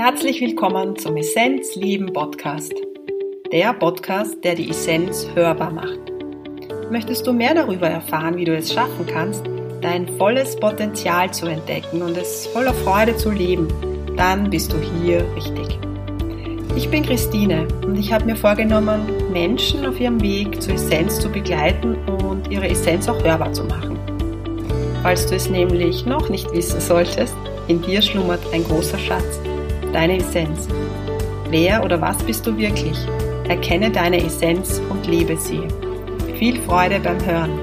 Herzlich willkommen zum Essenz-Leben-Podcast. Der Podcast, der die Essenz hörbar macht. Möchtest du mehr darüber erfahren, wie du es schaffen kannst, dein volles Potenzial zu entdecken und es voller Freude zu leben, dann bist du hier richtig. Ich bin Christine und ich habe mir vorgenommen, Menschen auf ihrem Weg zur Essenz zu begleiten und ihre Essenz auch hörbar zu machen. Falls du es nämlich noch nicht wissen solltest, in dir schlummert ein großer Schatz. Deine Essenz. Wer oder was bist du wirklich? Erkenne deine Essenz und lebe sie. Viel Freude beim Hören.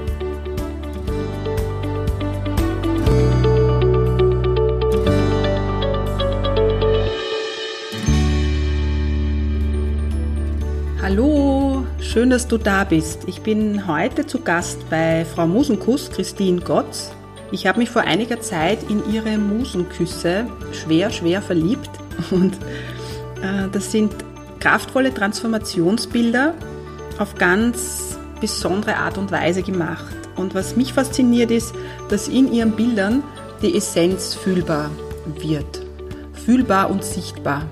Hallo, schön, dass du da bist. Ich bin heute zu Gast bei Frau Musenkuss, Christine Gotz. Ich habe mich vor einiger Zeit in ihre Musenküsse schwer verliebt. Und das sind kraftvolle Transformationsbilder auf ganz besondere Art und Weise gemacht. Und was mich fasziniert ist, dass in ihren Bildern die Essenz fühlbar wird. Fühlbar und sichtbar.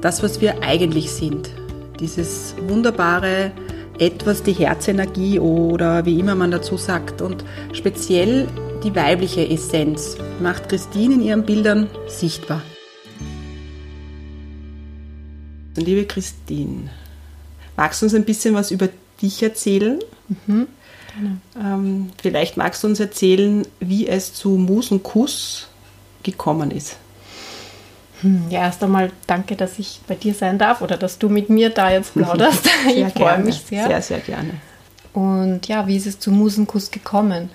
Das, was wir eigentlich sind. Dieses wunderbare Etwas, die Herzenergie oder wie immer man dazu sagt. Und speziell die weibliche Essenz macht Christine in ihren Bildern sichtbar. Liebe Christine, magst du uns ein bisschen was über dich erzählen? Mhm. Genau. Vielleicht magst du uns erzählen, wie es zu Musenkuss gekommen ist. Ja, erst einmal danke, dass ich bei dir sein darf oder dass du mit mir da jetzt plauderst. Ich freue mich sehr. Sehr, sehr gerne. Und ja, wie ist es zu Musenkuss gekommen?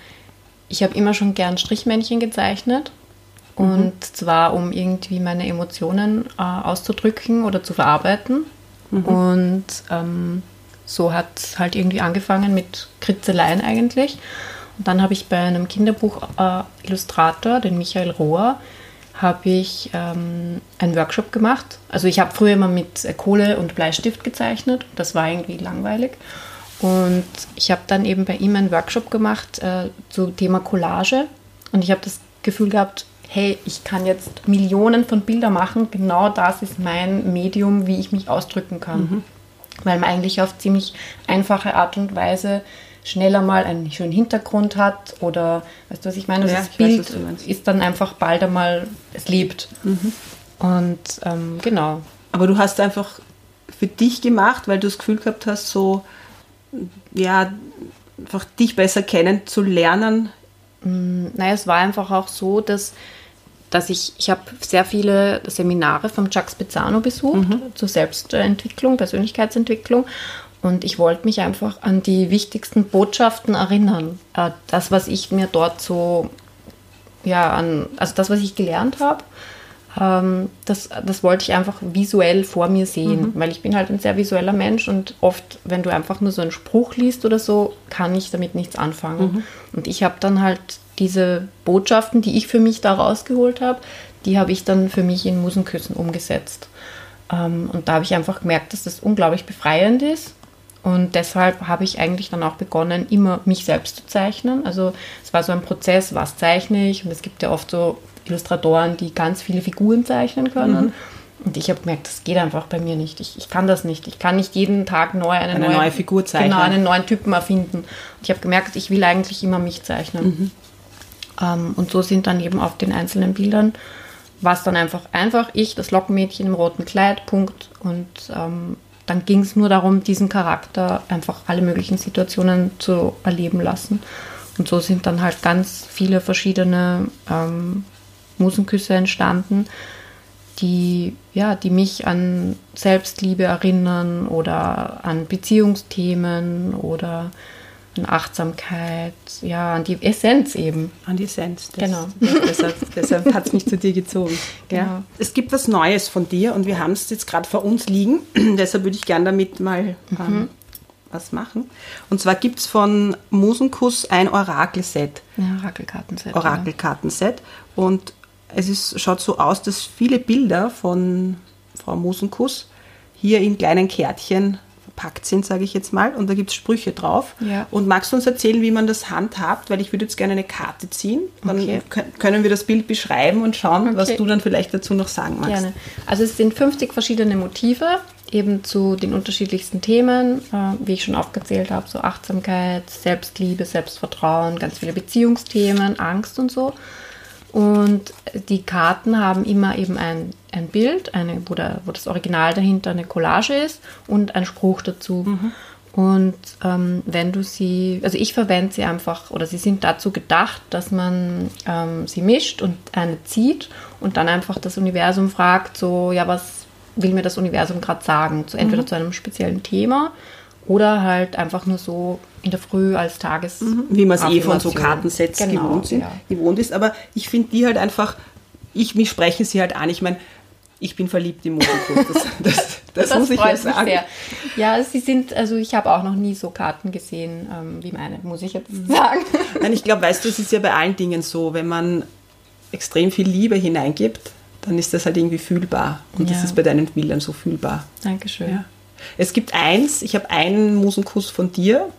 Ich habe immer schon gern Strichmännchen gezeichnet. Und zwar, um irgendwie meine Emotionen auszudrücken oder zu verarbeiten. Mhm. Und so hat es halt irgendwie angefangen mit Kritzeleien eigentlich. Und dann habe ich bei einem Kinderbuch-Illustrator, den Michael Rohr, habe ich einen Workshop gemacht. Also ich habe früher immer mit Kohle und Bleistift gezeichnet. Das war irgendwie langweilig. Und ich habe dann eben bei ihm einen Workshop gemacht zum Thema Collage. Und ich habe das Gefühl gehabt, hey, ich kann jetzt Millionen von Bildern machen, genau das ist mein Medium, wie ich mich ausdrücken kann. Mhm. Weil man eigentlich auf ziemlich einfache Art und Weise schneller mal einen schönen Hintergrund hat oder, weißt du, was ich meine? Ja, das Bild ist dann einfach bald einmal, es lebt. Mhm. Und genau. Aber du hast einfach für dich gemacht, weil du das Gefühl gehabt hast, so, ja, einfach dich besser kennenzulernen. Naja, es war einfach auch so, dass ich habe sehr viele Seminare vom Chuck Spezzano besucht, zur Selbstentwicklung, Persönlichkeitsentwicklung, und ich wollte mich einfach an die wichtigsten Botschaften erinnern. Das, was ich mir dort so, ja, also das, was ich gelernt habe, das wollte ich einfach visuell vor mir sehen, weil ich bin halt ein sehr visueller Mensch und oft, wenn du einfach nur so einen Spruch liest oder so, kann ich damit nichts anfangen. Und ich habe dann halt diese Botschaften, die ich für mich da rausgeholt habe, die habe ich dann für mich in Musenküssen umgesetzt. Und da habe ich einfach gemerkt, dass das unglaublich befreiend ist. Und deshalb habe ich eigentlich dann auch begonnen, immer mich selbst zu zeichnen. Also es war so ein Prozess, was zeichne ich? Und es gibt ja oft so Illustratoren, die ganz viele Figuren zeichnen können. Und ich habe gemerkt, das geht einfach bei mir nicht. Ich kann das nicht. Ich kann nicht jeden Tag neu eine neue Figur zeichnen. Genau, einen neuen Typen erfinden. Und ich habe gemerkt, ich will eigentlich immer mich zeichnen. Und so sind dann eben auf den einzelnen Bildern, was dann einfach ich, das Lockenmädchen im roten Kleid, Punkt. Und dann ging es nur darum, diesen Charakter einfach alle möglichen Situationen zu erleben lassen. Und so sind dann halt ganz viele verschiedene Musenküsse entstanden, die mich an Selbstliebe erinnern oder an Beziehungsthemen oder an Achtsamkeit, ja, an die Essenz eben. An die Essenz, genau. Deshalb hat es mich zu dir gezogen. Genau. Ja. Es gibt was Neues von dir und wir haben es jetzt gerade vor uns liegen, deshalb würde ich gerne damit mal was machen. Und zwar gibt es von Musenkuss ein Orakelset. Ein Orakelkartenset. Orakelkartenset. Ja. Und es schaut so aus, dass viele Bilder von Frau Musenkuss hier in kleinen Kärtchen verpackt sind, sage ich jetzt mal, und da gibt es Sprüche drauf. Ja. Und magst du uns erzählen, wie man das handhabt? Weil ich würde jetzt gerne eine Karte ziehen. Dann können wir das Bild beschreiben und schauen, was du dann vielleicht dazu noch sagen magst. Gerne. Also es sind 50 verschiedene Motive, eben zu den unterschiedlichsten Themen, wie ich schon aufgezählt habe, so Achtsamkeit, Selbstliebe, Selbstvertrauen, ganz viele Beziehungsthemen, Angst und so. Und die Karten haben immer eben ein Bild, wo das Original dahinter eine Collage ist und ein Spruch dazu. Mhm. Und wenn du sie, also ich verwende sie einfach, oder sie sind dazu gedacht, dass man sie mischt und eine zieht und dann einfach das Universum fragt, so, ja, was will mir das Universum gerade sagen? Entweder zu einem speziellen Thema oder halt einfach nur so in der Früh als Tages... Wie man es von so Kartensets gewohnt ist. Aber ich finde die halt einfach, mich sprechen sie halt an. Ich meine, ich bin verliebt im Mobikus. Das muss ich ja sagen. Sehr. Ja, ich habe auch noch nie so Karten gesehen wie meine, muss ich jetzt sagen. Nein, ich glaube, weißt du, es ist ja bei allen Dingen so, wenn man extrem viel Liebe hineingibt, dann ist das halt irgendwie fühlbar. Und das ist bei deinen Bildern so fühlbar. Dankeschön. Ja. Es gibt eins, ich habe einen Musenkuss von dir,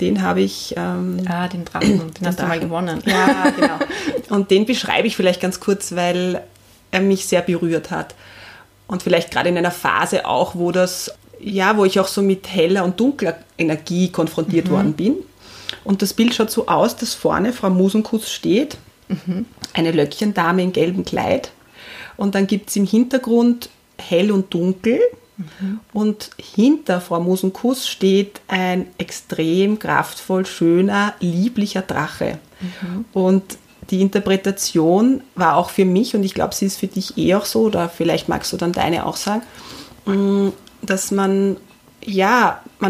den habe ich... den Drachen, den hast du mal gewonnen. Ja, genau. Und den beschreibe ich vielleicht ganz kurz, weil er mich sehr berührt hat. Und vielleicht gerade in einer Phase auch, wo ich auch so mit heller und dunkler Energie konfrontiert worden bin. Und das Bild schaut so aus, dass vorne Frau Musenkuss steht, eine Löckchendame in gelbem Kleid. Und dann gibt es im Hintergrund hell und dunkel. Und hinter Frau Musenkuss steht ein extrem kraftvoll, schöner, lieblicher Drache. Und die Interpretation war auch für mich, und ich glaube, sie ist für dich auch so, oder vielleicht magst du dann deine auch sagen, dass man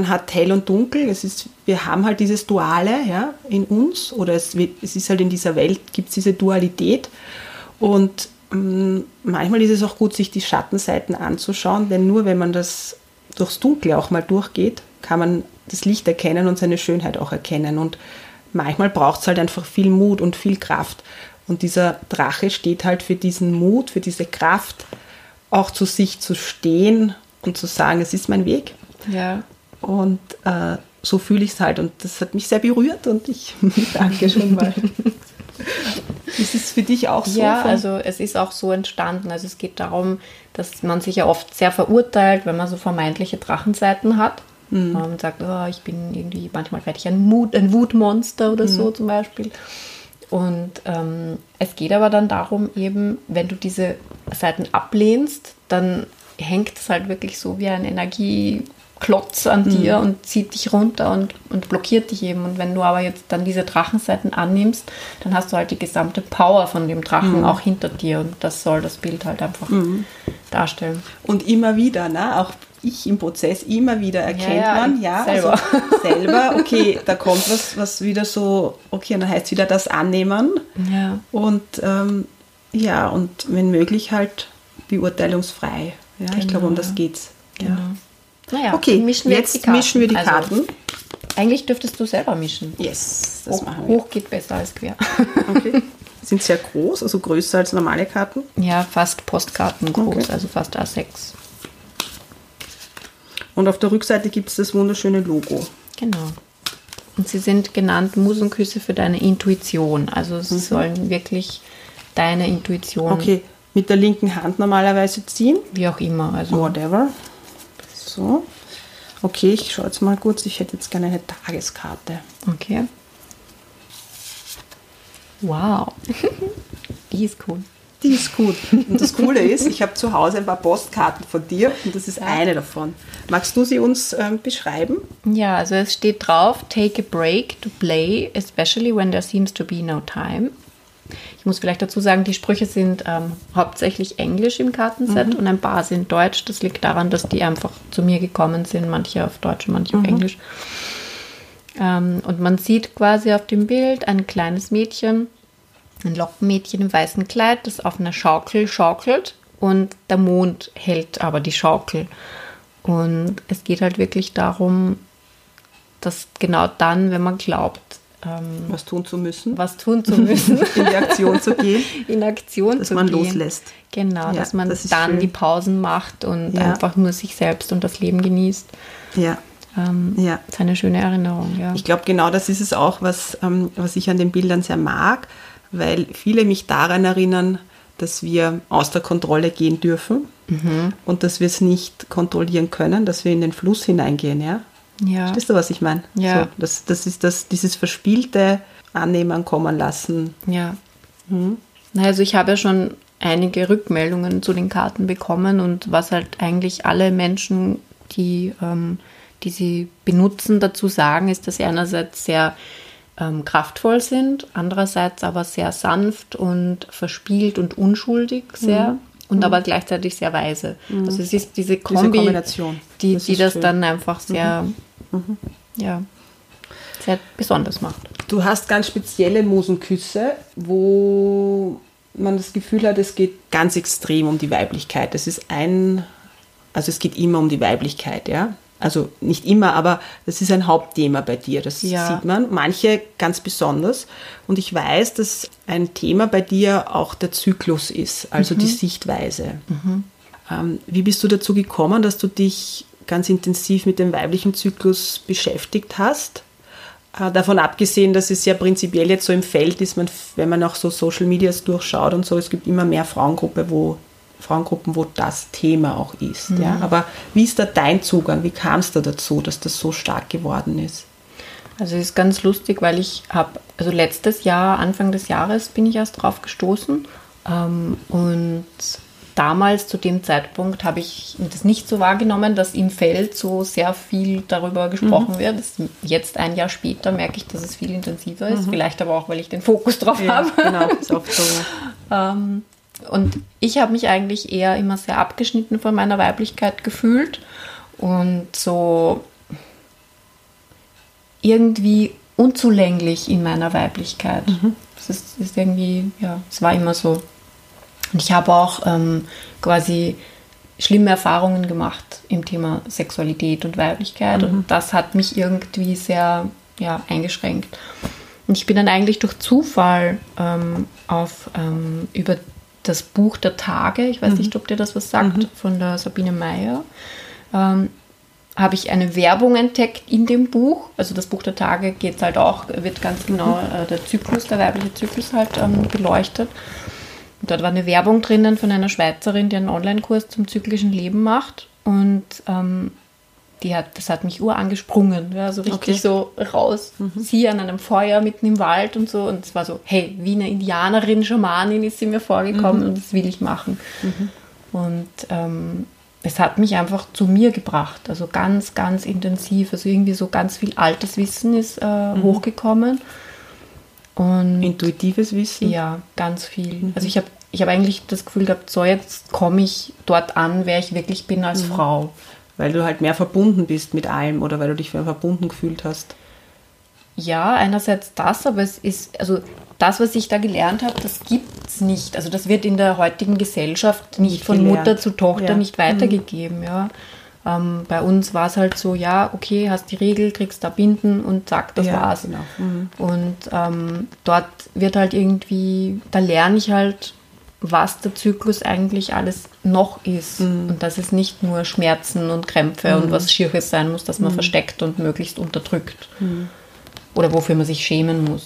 hat hell und dunkel, wir haben halt dieses Duale in uns, oder es ist halt in dieser Welt, gibt es diese Dualität, und manchmal ist es auch gut, sich die Schattenseiten anzuschauen, denn nur wenn man das durchs Dunkle auch mal durchgeht, kann man das Licht erkennen und seine Schönheit auch erkennen. Und manchmal braucht es halt einfach viel Mut und viel Kraft. Und dieser Drache steht halt für diesen Mut, für diese Kraft, auch zu sich zu stehen und zu sagen, es ist mein Weg. Ja. Und so fühle ich es halt. Und das hat mich sehr berührt und ich danke schon mal. Ist es für dich auch so? Ja, also es ist auch so entstanden. Also es geht darum, dass man sich ja oft sehr verurteilt, wenn man so vermeintliche Drachenseiten hat. Man sagt, ich bin irgendwie, manchmal werde ich ein Wutmonster oder so zum Beispiel. Und es geht aber dann darum eben, wenn du diese Seiten ablehnst, dann hängt es halt wirklich so wie ein Energieklotz an dir und zieht dich runter und blockiert dich eben. Und wenn du aber jetzt dann diese Drachenseiten annimmst, dann hast du halt die gesamte Power von dem Drachen auch hinter dir. Und das soll das Bild halt einfach darstellen. Und immer wieder, ne? Auch ich im Prozess, immer wieder erkennt man, selber, okay, da kommt was wieder so, okay, und dann heißt es wieder das Annehmen. Ja. Und und wenn möglich halt beurteilungsfrei. Ja, genau. Ich glaube, um das geht's. Ja. Genau. Naja, okay, mischen wir die Karten. Also, eigentlich dürftest du selber mischen. Yes, das machen wir. Hoch geht besser als quer. Okay. Sind sehr groß, also größer als normale Karten? Ja, fast Postkarten groß, also fast A6. Und auf der Rückseite gibt es das wunderschöne Logo. Genau. Und sie sind genannt Musenküsse für deine Intuition. Also sie sollen wirklich deine Intuition... Okay, mit der linken Hand normalerweise ziehen. Wie auch immer. Also whatever. So. Okay, ich schaue jetzt mal kurz. Ich hätte jetzt gerne eine Tageskarte. Okay. Wow. Die ist cool. Die ist gut. Und das Coole ist, ich habe zu Hause ein paar Postkarten von dir und das ist eine davon. Magst du sie uns beschreiben? Ja, also es steht drauf, take a break to play, especially when there seems to be no time. Ich muss vielleicht dazu sagen, die Sprüche sind hauptsächlich Englisch im Kartenset und ein paar sind Deutsch. Das liegt daran, dass die einfach zu mir gekommen sind, manche auf Deutsch, manche auf Englisch. Und man sieht quasi auf dem Bild ein kleines Mädchen, ein Lockenmädchen im weißen Kleid, das auf einer Schaukel schaukelt und der Mond hält aber die Schaukel. Und es geht halt wirklich darum, dass genau dann, wenn man glaubt, was tun zu müssen. Was tun zu müssen. In die Aktion zu gehen. In Aktion dass zu gehen. Dass man loslässt. Genau, ja, dass man dann die Pausen macht und einfach nur sich selbst und das Leben genießt. Ja. Das ist eine schöne Erinnerung. Ja. Ich glaube, genau das ist es auch, was ich an den Bildern sehr mag, weil viele mich daran erinnern, dass wir aus der Kontrolle gehen dürfen und dass wir es nicht kontrollieren können, dass wir in den Fluss hineingehen. Ja? Ja. Verstehst du, was ich meine? Ja. So, das ist dieses verspielte Annehmen, kommen lassen. Ja. Mhm. Also ich habe ja schon einige Rückmeldungen zu den Karten bekommen und was halt eigentlich alle Menschen, die sie benutzen, dazu sagen, ist, dass sie einerseits sehr kraftvoll sind, andererseits aber sehr sanft und verspielt und unschuldig sehr und aber gleichzeitig sehr weise. Also es ist diese Kombination, die das dann einfach sehr, sehr besonders macht. Du hast ganz spezielle Musenküsse, wo man das Gefühl hat, es geht ganz extrem um die Weiblichkeit. Es geht immer um die Weiblichkeit, ja. Also nicht immer, aber das ist ein Hauptthema bei dir, das sieht man. Manche ganz besonders. Und ich weiß, dass ein Thema bei dir auch der Zyklus ist, also die Sichtweise. Wie bist du dazu gekommen, dass du dich ganz intensiv mit dem weiblichen Zyklus beschäftigt hast? Davon abgesehen, dass es ja prinzipiell jetzt so im Feld ist, wenn man auch so Social Medias durchschaut und so, es gibt immer mehr Frauengruppen, wo das Thema auch ist. Mhm. Ja? Aber wie ist da dein Zugang? Wie kam es da dazu, dass das so stark geworden ist? Also es ist ganz lustig, weil letztes Jahr, Anfang des Jahres bin ich erst drauf gestoßen und damals zu dem Zeitpunkt habe ich das nicht so wahrgenommen, dass im Feld so sehr viel darüber gesprochen wird. Jetzt ein Jahr später merke ich, dass es viel intensiver ist, vielleicht aber auch, weil ich den Fokus drauf habe. Genau, ist oft so. Und ich habe mich eigentlich eher immer sehr abgeschnitten von meiner Weiblichkeit gefühlt und so irgendwie unzulänglich in meiner Weiblichkeit. Das ist irgendwie, ja, es war immer so. Und ich habe auch quasi schlimme Erfahrungen gemacht im Thema Sexualität und Weiblichkeit und das hat mich irgendwie sehr eingeschränkt. Und ich bin dann eigentlich durch Zufall über das Buch der Tage, ich weiß nicht, ob dir das was sagt, von der Sabine Meyer, habe ich eine Werbung entdeckt in dem Buch. Also das Buch der Tage geht halt auch, wird ganz genau der weibliche Zyklus halt beleuchtet. Und dort war eine Werbung drinnen von einer Schweizerin, die einen Online-Kurs zum zyklischen Leben macht. Und das hat mich angesprungen, ja, so richtig so raus, sie an einem Feuer mitten im Wald und so. Und es war so, hey, wie eine Indianerin, Schamanin ist sie mir vorgekommen und das will ich machen. Und es hat mich einfach zu mir gebracht, also ganz, ganz intensiv. Also irgendwie so ganz viel altes Wissen ist hochgekommen. Und intuitives Wissen? Ja, ganz viel. Also ich hab eigentlich das Gefühl gehabt, so jetzt komme ich dort an, wer ich wirklich bin als Frau. Weil du halt mehr verbunden bist mit allem oder weil du dich mehr verbunden gefühlt hast. Ja, einerseits das, aber es ist, also das, was ich da gelernt habe, das gibt's nicht. Also das wird in der heutigen Gesellschaft nicht von gelernt. Mutter zu Tochter nicht weitergegeben, bei uns war es halt so, ja, okay, hast die Regel, kriegst da Binden und zack, das war's. Genau. Und dort wird halt irgendwie, da lerne ich halt, was der Zyklus eigentlich alles noch ist und dass es nicht nur Schmerzen und Krämpfe und was Schieres sein muss, dass man versteckt und möglichst unterdrückt oder wofür man sich schämen muss.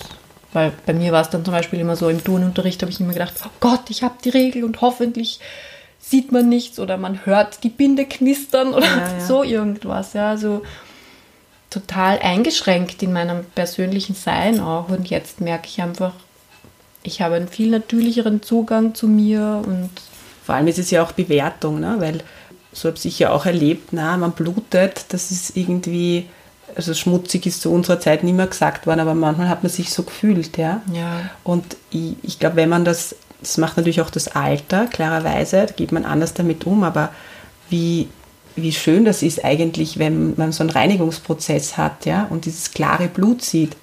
Weil bei mir war es dann zum Beispiel immer so, im Turnunterricht habe ich immer gedacht, oh Gott, ich habe die Regel und hoffentlich sieht man nichts oder man hört die Binde knistern oder so irgendwas. Ja, also total eingeschränkt in meinem persönlichen Sein auch und jetzt merke ich einfach, ich habe einen viel natürlicheren Zugang zu mir und vor allem ist es ja auch Bewertung, ne? Weil so habe ich ja auch erlebt, man blutet, das ist irgendwie, also schmutzig ist zu unserer Zeit nicht mehr gesagt worden, aber manchmal hat man sich so gefühlt, ja. Und ich glaube, wenn man das macht natürlich auch das Alter, klarerweise, da geht man anders damit um, aber wie schön das ist eigentlich, wenn man so einen Reinigungsprozess hat, ja, und dieses klare Blut sieht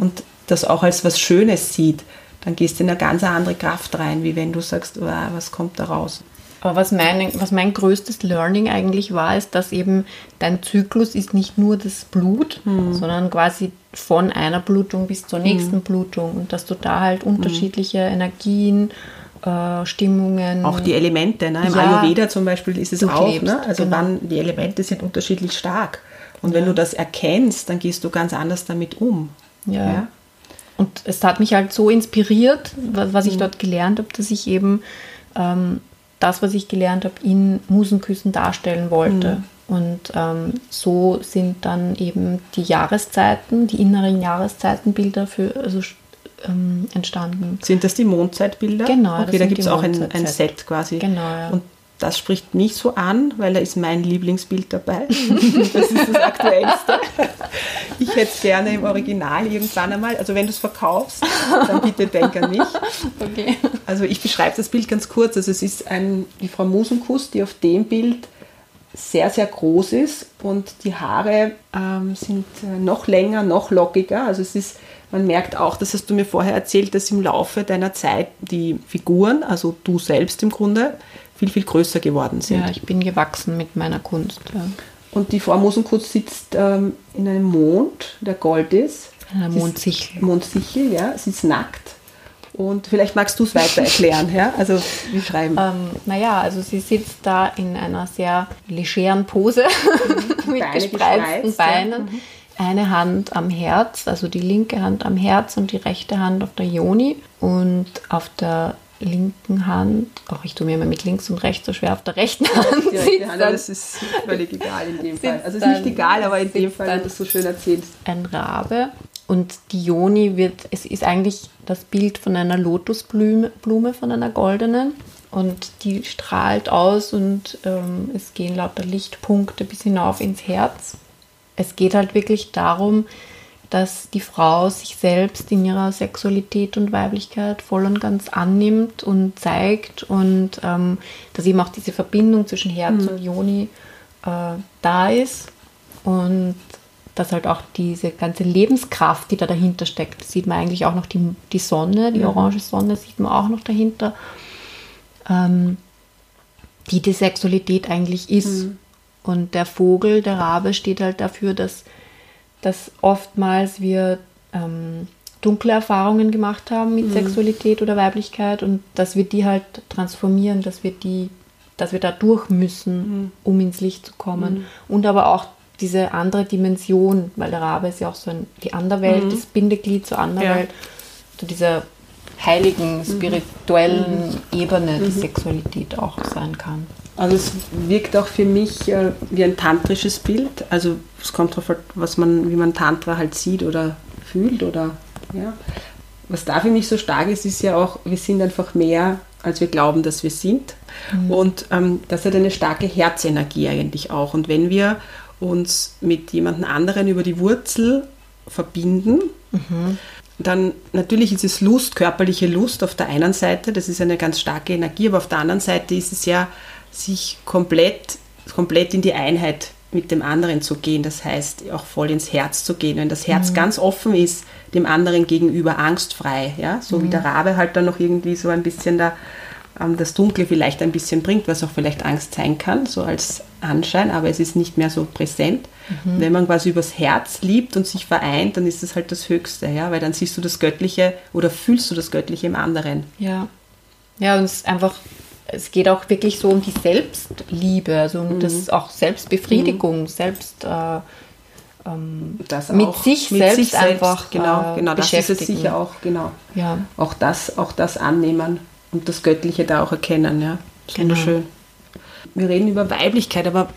und das auch als was Schönes sieht, dann gehst du in eine ganz andere Kraft rein, wie wenn du sagst, was kommt da raus. Aber was mein größtes Learning eigentlich war, ist, dass eben dein Zyklus ist nicht nur das Blut, sondern quasi von einer Blutung bis zur nächsten Blutung und dass du da halt unterschiedliche Energien, Stimmungen... Auch die Elemente, ne? Im Ayurveda zum Beispiel ist es auch, lebst, ne? Also wann die Elemente sind unterschiedlich stark und wenn du das erkennst, dann gehst du ganz anders damit um. Ja. Und es hat mich halt so inspiriert, was ich dort gelernt habe, dass ich eben... das, was ich gelernt habe, in Musenküssen darstellen wollte. Und so sind dann eben die Jahreszeiten, die inneren Jahreszeitenbilder entstanden. Sind das die Mondzeitbilder? Genau. Okay, da gibt es auch ein Set quasi. Genau, ja. Und das spricht mich so an, weil da ist mein Lieblingsbild dabei. Das ist das Aktuellste. Ich hätte es gerne im Original irgendwann einmal. Also wenn du es verkaufst, dann bitte denk an mich. Okay. Also ich beschreibe das Bild ganz kurz. Also es ist die Frau Musenkuss, die auf dem Bild sehr, sehr groß ist und die Haare sind noch länger, noch lockiger. Also es ist, man merkt auch, das hast du mir vorher erzählt, dass im Laufe deiner Zeit die Figuren, also du selbst im Grunde, viel, viel größer geworden sind. Ja, ich bin gewachsen mit meiner Kunst. Ja. Und die Frau Mosenkutz sitzt in einem Mond, der Gold ist. Eine Mondsichel. Mondsichel, ja. Sie ist nackt. Und vielleicht magst du es weiter erklären, ja? Also, wie schreiben? Also sie sitzt da in einer sehr legeren Pose mit gespreizten Beinen. Ja. Eine Hand am Herz, also die linke Hand am Herz und die rechte Hand auf der Yoni und auf der linken Hand, auch ich tue mir immer mit links und rechts so schwer, auf der rechten Hand. Ja, die Hand, das ist völlig egal in dem Fall. Also es ist nicht egal, aber in dem Fall, wenn du es so schön erzählst. Ein Rabe und die Yoni es ist eigentlich das Bild von einer Lotusblume, von einer goldenen und die strahlt aus und es gehen lauter Lichtpunkte bis hinauf ins Herz. Es geht halt wirklich darum, dass die Frau sich selbst in ihrer Sexualität und Weiblichkeit voll und ganz annimmt und zeigt und dass eben auch diese Verbindung zwischen Herz und Yoni da ist und dass halt auch diese ganze Lebenskraft, die da dahinter steckt, sieht man eigentlich auch noch die Sonne, die orange Sonne sieht man auch noch dahinter, die Sexualität eigentlich ist. Und der Vogel, der Rabe, steht halt dafür, dass oftmals wir dunkle Erfahrungen gemacht haben mit Sexualität oder Weiblichkeit und dass wir die halt transformieren, dass wir da durch müssen, um ins Licht zu kommen. Und aber auch diese andere Dimension, weil der Rabe ist ja auch so die Anderwelt, das Bindeglied zur Anderwelt, zu dieser heiligen, spirituellen Ebene, die Sexualität auch sein kann. Also es wirkt auch für mich wie ein tantrisches Bild. Also es kommt darauf, wie man Tantra halt sieht oder fühlt oder ja. Was da für mich so stark ist, ist ja auch, wir sind einfach mehr, als wir glauben, dass wir sind. Und das hat eine starke Herzenergie eigentlich auch. Und wenn wir uns mit jemandem anderen über die Wurzel verbinden, dann natürlich ist es Lust, körperliche Lust auf der einen Seite, das ist eine ganz starke Energie, aber auf der anderen Seite ist es ja, sich komplett in die Einheit mit dem anderen zu gehen, das heißt auch voll ins Herz zu gehen. Wenn das Herz ganz offen ist, dem anderen gegenüber angstfrei, ja, so wie der Rabe halt dann noch irgendwie so ein bisschen da das Dunkle vielleicht ein bisschen bringt, was auch vielleicht Angst sein kann, so als Anschein, aber es ist nicht mehr so präsent. Wenn man quasi übers Herz liebt und sich vereint, dann ist das halt das Höchste, ja, weil dann siehst du das Göttliche oder fühlst du das Göttliche im anderen. Ja, ja, und es ist einfach, es geht auch wirklich so um die Selbstliebe, also um das auch Selbstbefriedigung, das auch, mit sich selbst einfach genau, das ist es sicher auch, ja. Auch das annehmen. Und das Göttliche da auch erkennen, ja. Das ist wunderschön. Wir reden über Weiblichkeit, aber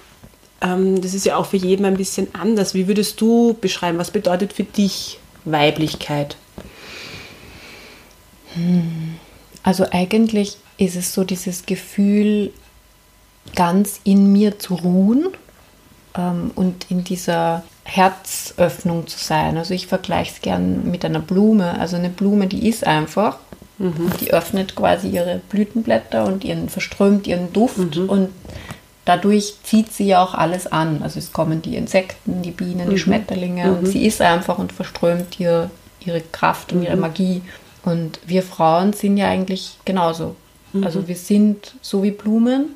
das ist ja auch für jeden ein bisschen anders. Wie würdest du beschreiben, was bedeutet für dich Weiblichkeit? Also eigentlich ist es so dieses Gefühl, ganz in mir zu ruhen und in dieser Herzöffnung zu sein. Also ich vergleiche es gern mit einer Blume. Also eine Blume, die ist einfach. Die öffnet quasi ihre Blütenblätter und verströmt ihren Duft und dadurch zieht sie ja auch alles an. Also es kommen die Insekten, die Bienen, die Schmetterlinge und sie ist einfach und verströmt ihre Kraft und ihre Magie. Und wir Frauen sind ja eigentlich genauso. Also wir sind so wie Blumen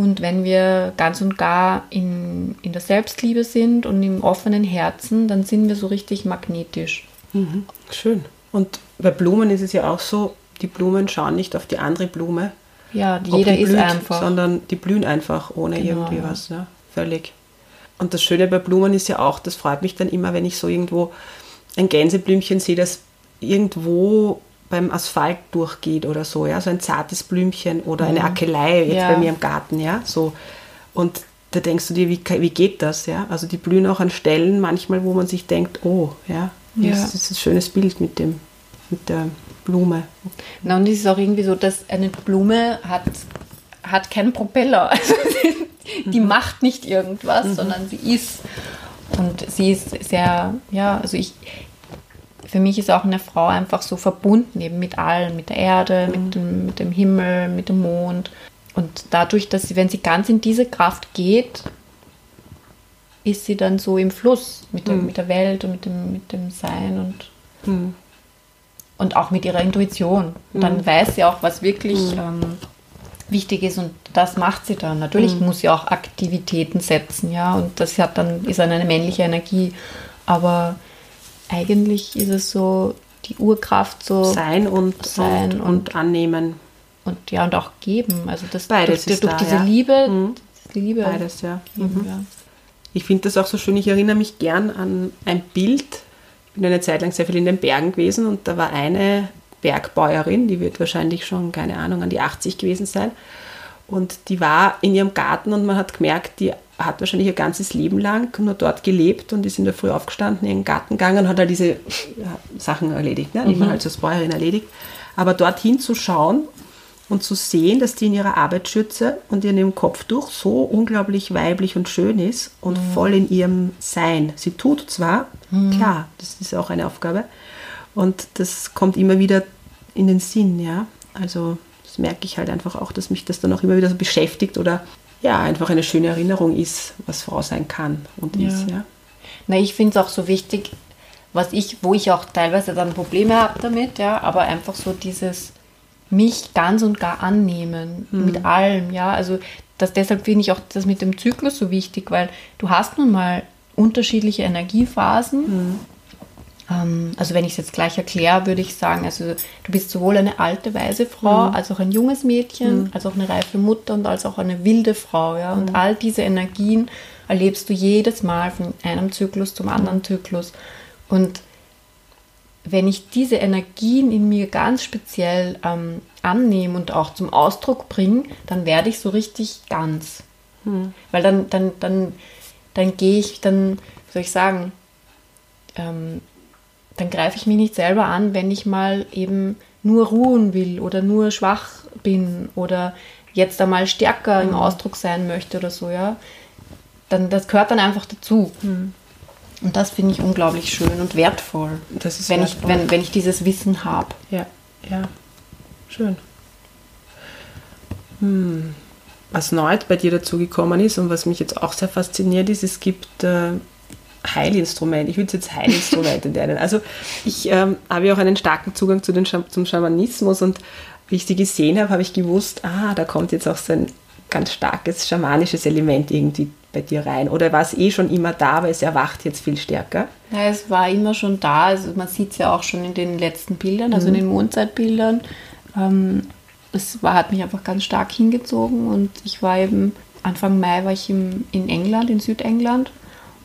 Und wenn wir ganz und gar in der Selbstliebe sind und im offenen Herzen, dann sind wir so richtig magnetisch. Mhm. Schön. Und bei Blumen ist es ja auch so, die Blumen schauen nicht auf die andere Blume. Ja, jeder ist einfach. Sondern die blühen einfach ohne irgendwie was. Ne? Völlig. Und das Schöne bei Blumen ist ja auch, das freut mich dann immer, wenn ich so irgendwo ein Gänseblümchen sehe, das irgendwo beim Asphalt durchgeht oder so, ja, so ein zartes Blümchen oder eine Akelei jetzt bei mir im Garten, ja, so. Und da denkst du dir, wie geht das, ja? Also die blühen auch an Stellen manchmal, wo man sich denkt, oh, ja, das ist ein schönes Bild mit der Blume. Na, und es ist auch irgendwie so, dass eine Blume hat keinen Propeller. Also die macht nicht irgendwas, sondern sie ist. Und sie ist sehr, für mich ist auch eine Frau einfach so verbunden eben mit allem, mit der Erde, mit dem Himmel, mit dem Mond. Und dadurch, dass sie, wenn sie ganz in diese Kraft geht, ist sie dann so im Fluss mit der Welt und mit dem Sein und auch mit ihrer Intuition. Und dann weiß sie auch, was wirklich wichtig ist, und das macht sie dann. Natürlich muss sie auch Aktivitäten setzen, ja, und das hat dann, ist dann eine männliche Energie, aber eigentlich ist es so die Urkraft, so sein und annehmen und auch geben, also das beides durch diese Liebe, Liebe beides geben, ja. Ich finde das auch so schön, ich erinnere mich gern an ein Bild. Ich bin eine Zeit lang sehr viel in den Bergen gewesen und da war eine Bergbäuerin, die wird wahrscheinlich schon, keine Ahnung, an die 80 gewesen sein, und die war in ihrem Garten und man hat gemerkt, die hat wahrscheinlich ihr ganzes Leben lang nur dort gelebt und ist in der Früh aufgestanden, in den Garten gegangen und hat halt diese Sachen erledigt, ne? Die man halt als Bäuerin erledigt. Aber dorthin zu schauen und zu sehen, dass die in ihrer Arbeitsschürze und in ihrem Kopftuch so unglaublich weiblich und schön ist und voll in ihrem Sein. Sie tut zwar, klar, das ist auch eine Aufgabe, und das kommt immer wieder in den Sinn, ja. Also das merke ich halt einfach auch, dass mich das dann auch immer wieder so beschäftigt oder einfach eine schöne Erinnerung ist, was Frau sein kann und ist, ja. Na, ich finde es auch so wichtig, wo ich auch teilweise dann Probleme habe damit, ja, aber einfach so dieses mich ganz und gar annehmen, mit allem, ja, also deshalb finde ich auch das mit dem Zyklus so wichtig, weil du hast nun mal unterschiedliche Energiephasen, also wenn ich es jetzt gleich erkläre, würde ich sagen, also du bist sowohl eine alte, weise Frau, als auch ein junges Mädchen, als auch eine reife Mutter und als auch eine wilde Frau. Ja? Und all diese Energien erlebst du jedes Mal von einem Zyklus zum anderen Zyklus. Und wenn ich diese Energien in mir ganz speziell annehme und auch zum Ausdruck bringe, dann werde ich so richtig ganz. Weil dann gehe ich, dann, wie soll ich sagen, dann greife ich mich nicht selber an, wenn ich mal eben nur ruhen will oder nur schwach bin oder jetzt einmal stärker im Ausdruck sein möchte oder so, ja. Das gehört dann einfach dazu. Und das finde ich unglaublich schön und wertvoll, das ist wertvoll. Wenn ich dieses Wissen habe. Ja, ja. Schön. Was neu bei dir dazugekommen ist und was mich jetzt auch sehr fasziniert ist, es gibt Heilinstrument, ich würde es jetzt Heilinstrumente nennen. Also ich habe ja auch einen starken Zugang zum Schamanismus, und wie ich sie gesehen habe, habe ich gewusst, da kommt jetzt auch so ein ganz starkes schamanisches Element irgendwie bei dir rein. Oder war es eh schon immer da, aber es erwacht jetzt viel stärker? Ja, es war immer schon da, also man sieht es ja auch schon in den letzten Bildern, also in den Mondzeitbildern. Hat mich einfach ganz stark hingezogen, und ich war eben, Anfang Mai war ich in England, in Südengland.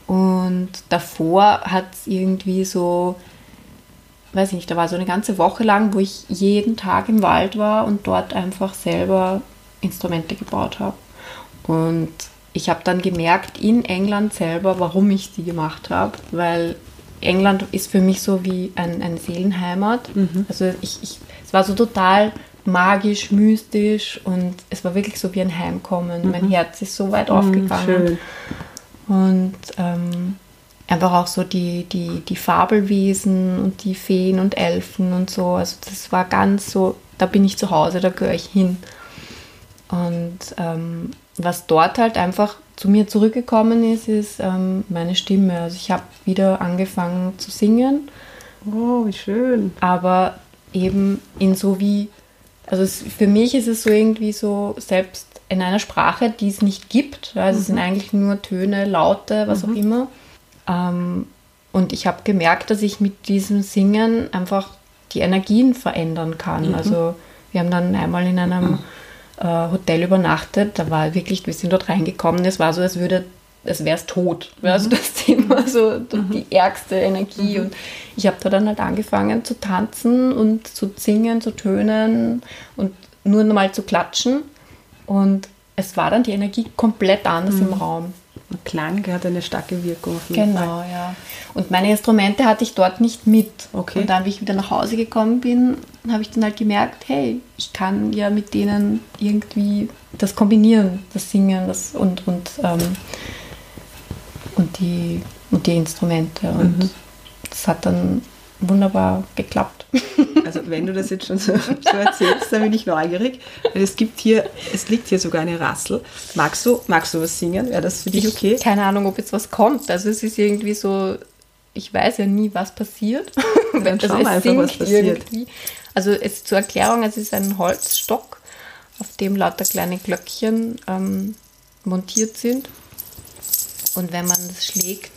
Und davor hat es irgendwie so, weiß ich nicht, da war so eine ganze Woche lang, wo ich jeden Tag im Wald war und dort einfach selber Instrumente gebaut habe. Und ich habe dann gemerkt in England selber, warum ich die gemacht habe, weil England ist für mich so wie eine Seelenheimat. Also es war so total magisch, mystisch, und es war wirklich so wie ein Heimkommen. Mein Herz ist so weit aufgegangen. Schön. Und einfach auch so die Fabelwesen und die Feen und Elfen und so. Also das war ganz so, da bin ich zu Hause, da gehöre ich hin. Und was dort halt einfach zu mir zurückgekommen ist, ist meine Stimme. Also ich habe wieder angefangen zu singen. Oh, wie schön. Aber eben in so wie, also für mich ist es so irgendwie so selbst in einer Sprache, die es nicht gibt. Also es sind eigentlich nur Töne, Laute, was auch immer. Und ich habe gemerkt, dass ich mit diesem Singen einfach die Energien verändern kann. Also wir haben dann einmal in einem Hotel übernachtet. Da war wirklich, wir sind dort reingekommen. Es war so, als wäre es tot. Also das Thema, so die ärgste Energie. Und ich habe da dann halt angefangen zu tanzen und zu singen, zu tönen und nur nochmal zu klatschen. Und es war dann die Energie komplett anders im Raum. Und Klang hat eine starke Wirkung auf jeden Fall. Ja. Und meine Instrumente hatte ich dort nicht mit. Okay. Und dann, wie ich wieder nach Hause gekommen bin, habe ich dann halt gemerkt, hey, ich kann ja mit denen irgendwie das kombinieren, das Singen, das und die Instrumente. Und das hat dann wunderbar geklappt. Also wenn du das jetzt schon so erzählst, dann bin ich neugierig. Weil es liegt hier sogar eine Rassel. Magst du was singen? Wäre das für dich okay? Keine Ahnung, ob jetzt was kommt. Also es ist irgendwie so, ich weiß ja nie, was passiert. Dann schauen wir einfach, was passiert. Irgendwie. Also zur Erklärung, es ist ein Holzstock, auf dem lauter kleine Glöckchen montiert sind. Und wenn man das schlägt,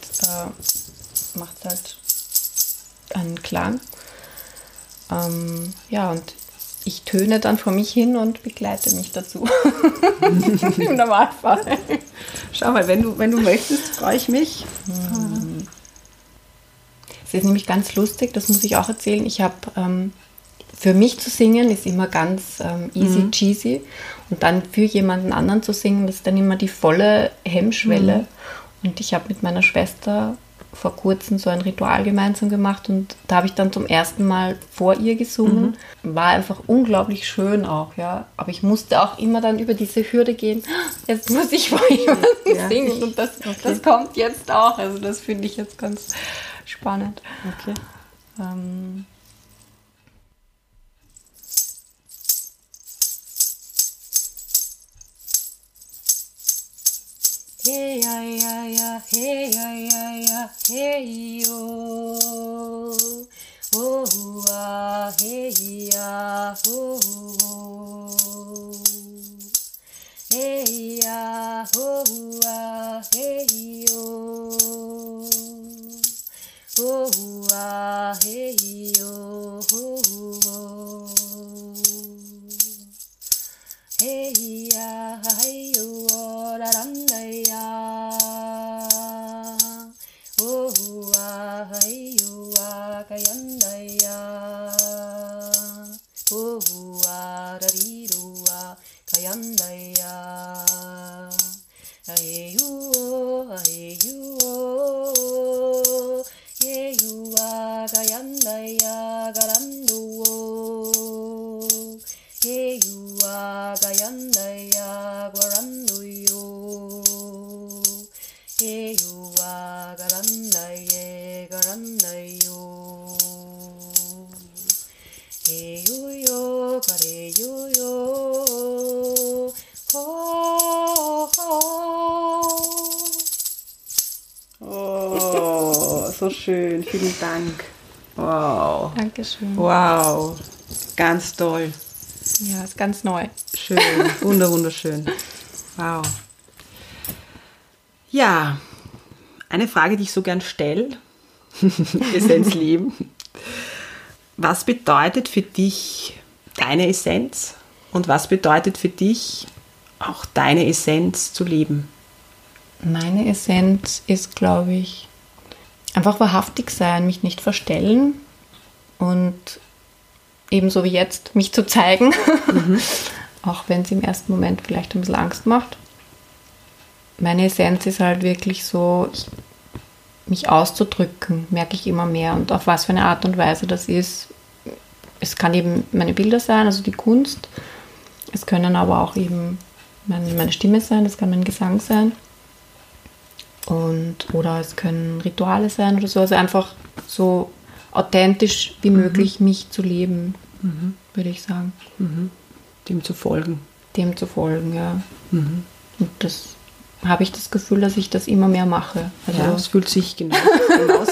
macht es halt einen Klang. Und ich töne dann vor mich hin und begleite mich dazu. Im Normalfall. Schau mal, wenn du möchtest, freue ich mich. Es ist nämlich ganz lustig, das muss ich auch erzählen. Ich habe, für mich zu singen ist immer ganz easy cheesy. Und dann für jemanden anderen zu singen, das ist dann immer die volle Hemmschwelle. Und ich habe mit meiner Schwester vor kurzem so ein Ritual gemeinsam gemacht und da habe ich dann zum ersten Mal vor ihr gesungen. War einfach unglaublich schön auch, ja. Aber ich musste auch immer dann über diese Hürde gehen, jetzt muss ich vor jemandem singen und das kommt jetzt auch. Also das finde ich jetzt ganz spannend. Okay. Hey ya ya ya, hey ya ya ya, hey yo. Oh ah, hey ya, oh. Hey ya, oh ah, hey yo. Oh ah, hey yo. Hey ya, hey yo, la ram la ya. Oh wa, hey yo wa, kayan la ya. Oh wa, rariru wa, kayan la ya. Hey yo, hey yo, hey yo wa, kayan la ya, garandu wo. Hey yo. Gayandaya Guaranduyo Ewa Garandaye Garandayo Euyo Kareyuyo Ho ho. Oh, so schön, vielen Dank. Wow. Dankeschön. Wow. Ganz toll. Ja, ist ganz neu. Schön, wunderschön. Wow. Ja, eine Frage, die ich so gern stelle, Essenz leben. Was bedeutet für dich deine Essenz und was bedeutet für dich auch deine Essenz zu leben? Meine Essenz ist, glaube ich, einfach wahrhaftig sein, mich nicht verstellen und ebenso wie jetzt, mich zu zeigen, auch wenn es im ersten Moment vielleicht ein bisschen Angst macht. Meine Essenz ist halt wirklich so, mich auszudrücken, merke ich immer mehr. Und auf was für eine Art und Weise das ist, es kann eben meine Bilder sein, also die Kunst. Es können aber auch eben meine Stimme sein, es kann mein Gesang sein. Oder es können Rituale sein oder so, also einfach so authentisch wie möglich mich zu leben, würde ich sagen. Dem zu folgen. Dem zu folgen, ja. Und das habe ich das Gefühl, dass ich das immer mehr mache. Also ja, es fühlt sich genau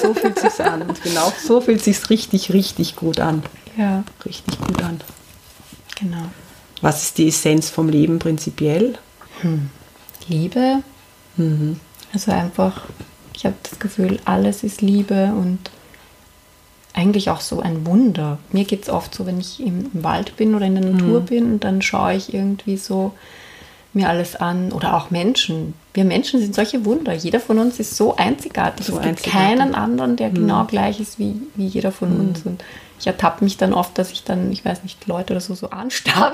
so fühlt sich's an. Und genau so fühlt sich's richtig, richtig gut an. Ja. Richtig gut an. Genau. Was ist die Essenz vom Leben prinzipiell? Liebe. Mhm. Also einfach, ich habe das Gefühl, alles ist Liebe und eigentlich auch so ein Wunder. Mir geht es oft so, wenn ich im Wald bin oder in der Natur bin und dann schaue ich irgendwie so mir alles an oder auch Menschen. Wir Menschen sind solche Wunder. Jeder von uns ist so einzigartig. So es gibt keinen anderen, der genau gleich ist wie jeder von uns. Und ich ertappe mich dann oft, dass ich dann, ich weiß nicht, Leute oder so anstarre,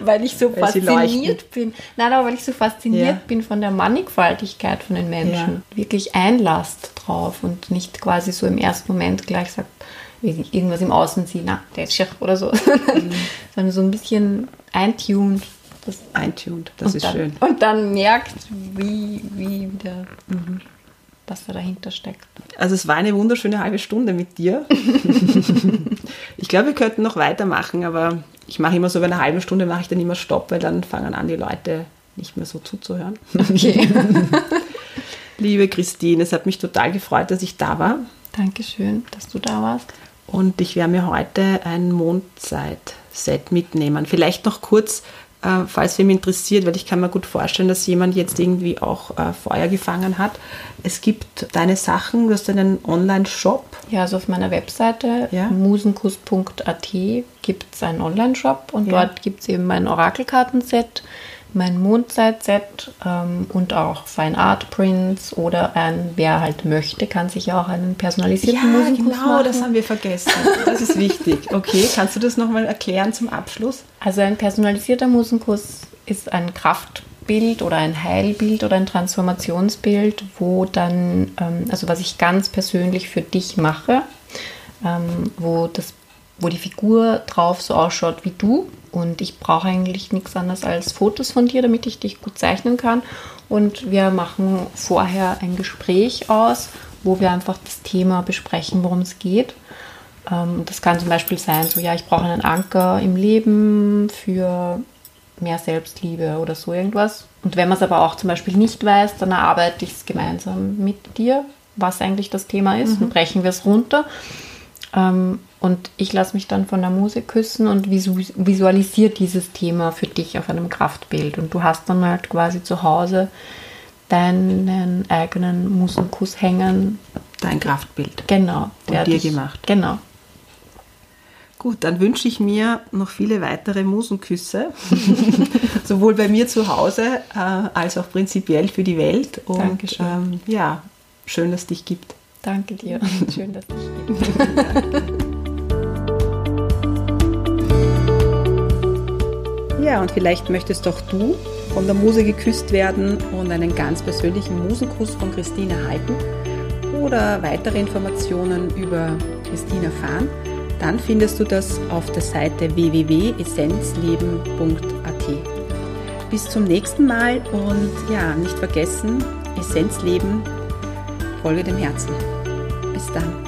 weil ich so fasziniert bin. Nein, aber weil ich so fasziniert bin von der Mannigfaltigkeit von den Menschen. Ja. Wirklich Einlass drauf und nicht quasi so im ersten Moment gleich sagt, irgendwas im Außen sieht, na, der ist schief oder so. Sondern so ein bisschen eintuned. Das ist dann schön. Und dann merkt, wie wieder, was da dahinter steckt. Also es war eine wunderschöne halbe Stunde mit dir. Ich glaube, wir könnten noch weitermachen, aber ich mache immer so, bei einer halben Stunde mache ich dann immer Stopp, weil dann fangen an, die Leute nicht mehr so zuzuhören. Okay. Liebe Christine, es hat mich total gefreut, dass ich da war. Dankeschön, dass du da warst. Und ich werde mir heute ein Mondzeit-Set mitnehmen. Vielleicht noch kurz, falls wem interessiert, weil ich kann mir gut vorstellen, dass jemand jetzt irgendwie auch Feuer gefangen hat. Es gibt deine Sachen, du hast einen Online-Shop. Ja, also auf meiner Webseite musenkuss.at gibt es einen Online-Shop und dort gibt es eben mein Orakelkartenset, mein Mondzeit-Set und auch Fine Art Prints oder wer halt möchte, kann sich ja auch einen personalisierten Musenkuss machen. Ja, genau, das haben wir vergessen. Das ist wichtig. Okay, kannst du das nochmal erklären zum Abschluss? Also ein personalisierter Musenkuss ist ein Kraftbild oder ein Heilbild oder ein Transformationsbild, wo dann, also was ich ganz persönlich für dich mache, wo die Figur drauf so ausschaut wie du. Und ich brauche eigentlich nichts anderes als Fotos von dir, damit ich dich gut zeichnen kann. Und wir machen vorher ein Gespräch aus, wo wir einfach das Thema besprechen, worum es geht. Das kann zum Beispiel sein, so ich brauche einen Anker im Leben für mehr Selbstliebe oder so irgendwas. Und wenn man es aber auch zum Beispiel nicht weiß, dann erarbeite ich es gemeinsam mit dir, was eigentlich das Thema ist, und brechen wir es runter. Und ich lasse mich dann von der Muse küssen und visualisiere dieses Thema für dich auf einem Kraftbild. Und du hast dann halt quasi zu Hause deinen eigenen Musenkuss hängen. Dein Kraftbild. Genau. Der dir gemacht. Genau. Gut, dann wünsche ich mir noch viele weitere Musenküsse. Sowohl bei mir zu Hause als auch prinzipiell für die Welt. Und Dankeschön. Schön, dass es dich gibt. Danke dir. Schön, dass es dich gibt. Danke. Ja, und vielleicht möchtest doch du von der Muse geküsst werden und einen ganz persönlichen Musenkuss von Christine erhalten oder weitere Informationen über Christine erfahren, dann findest du das auf der Seite www.essenzleben.at. Bis zum nächsten Mal und nicht vergessen, Essenzleben, folge dem Herzen. Bis dann.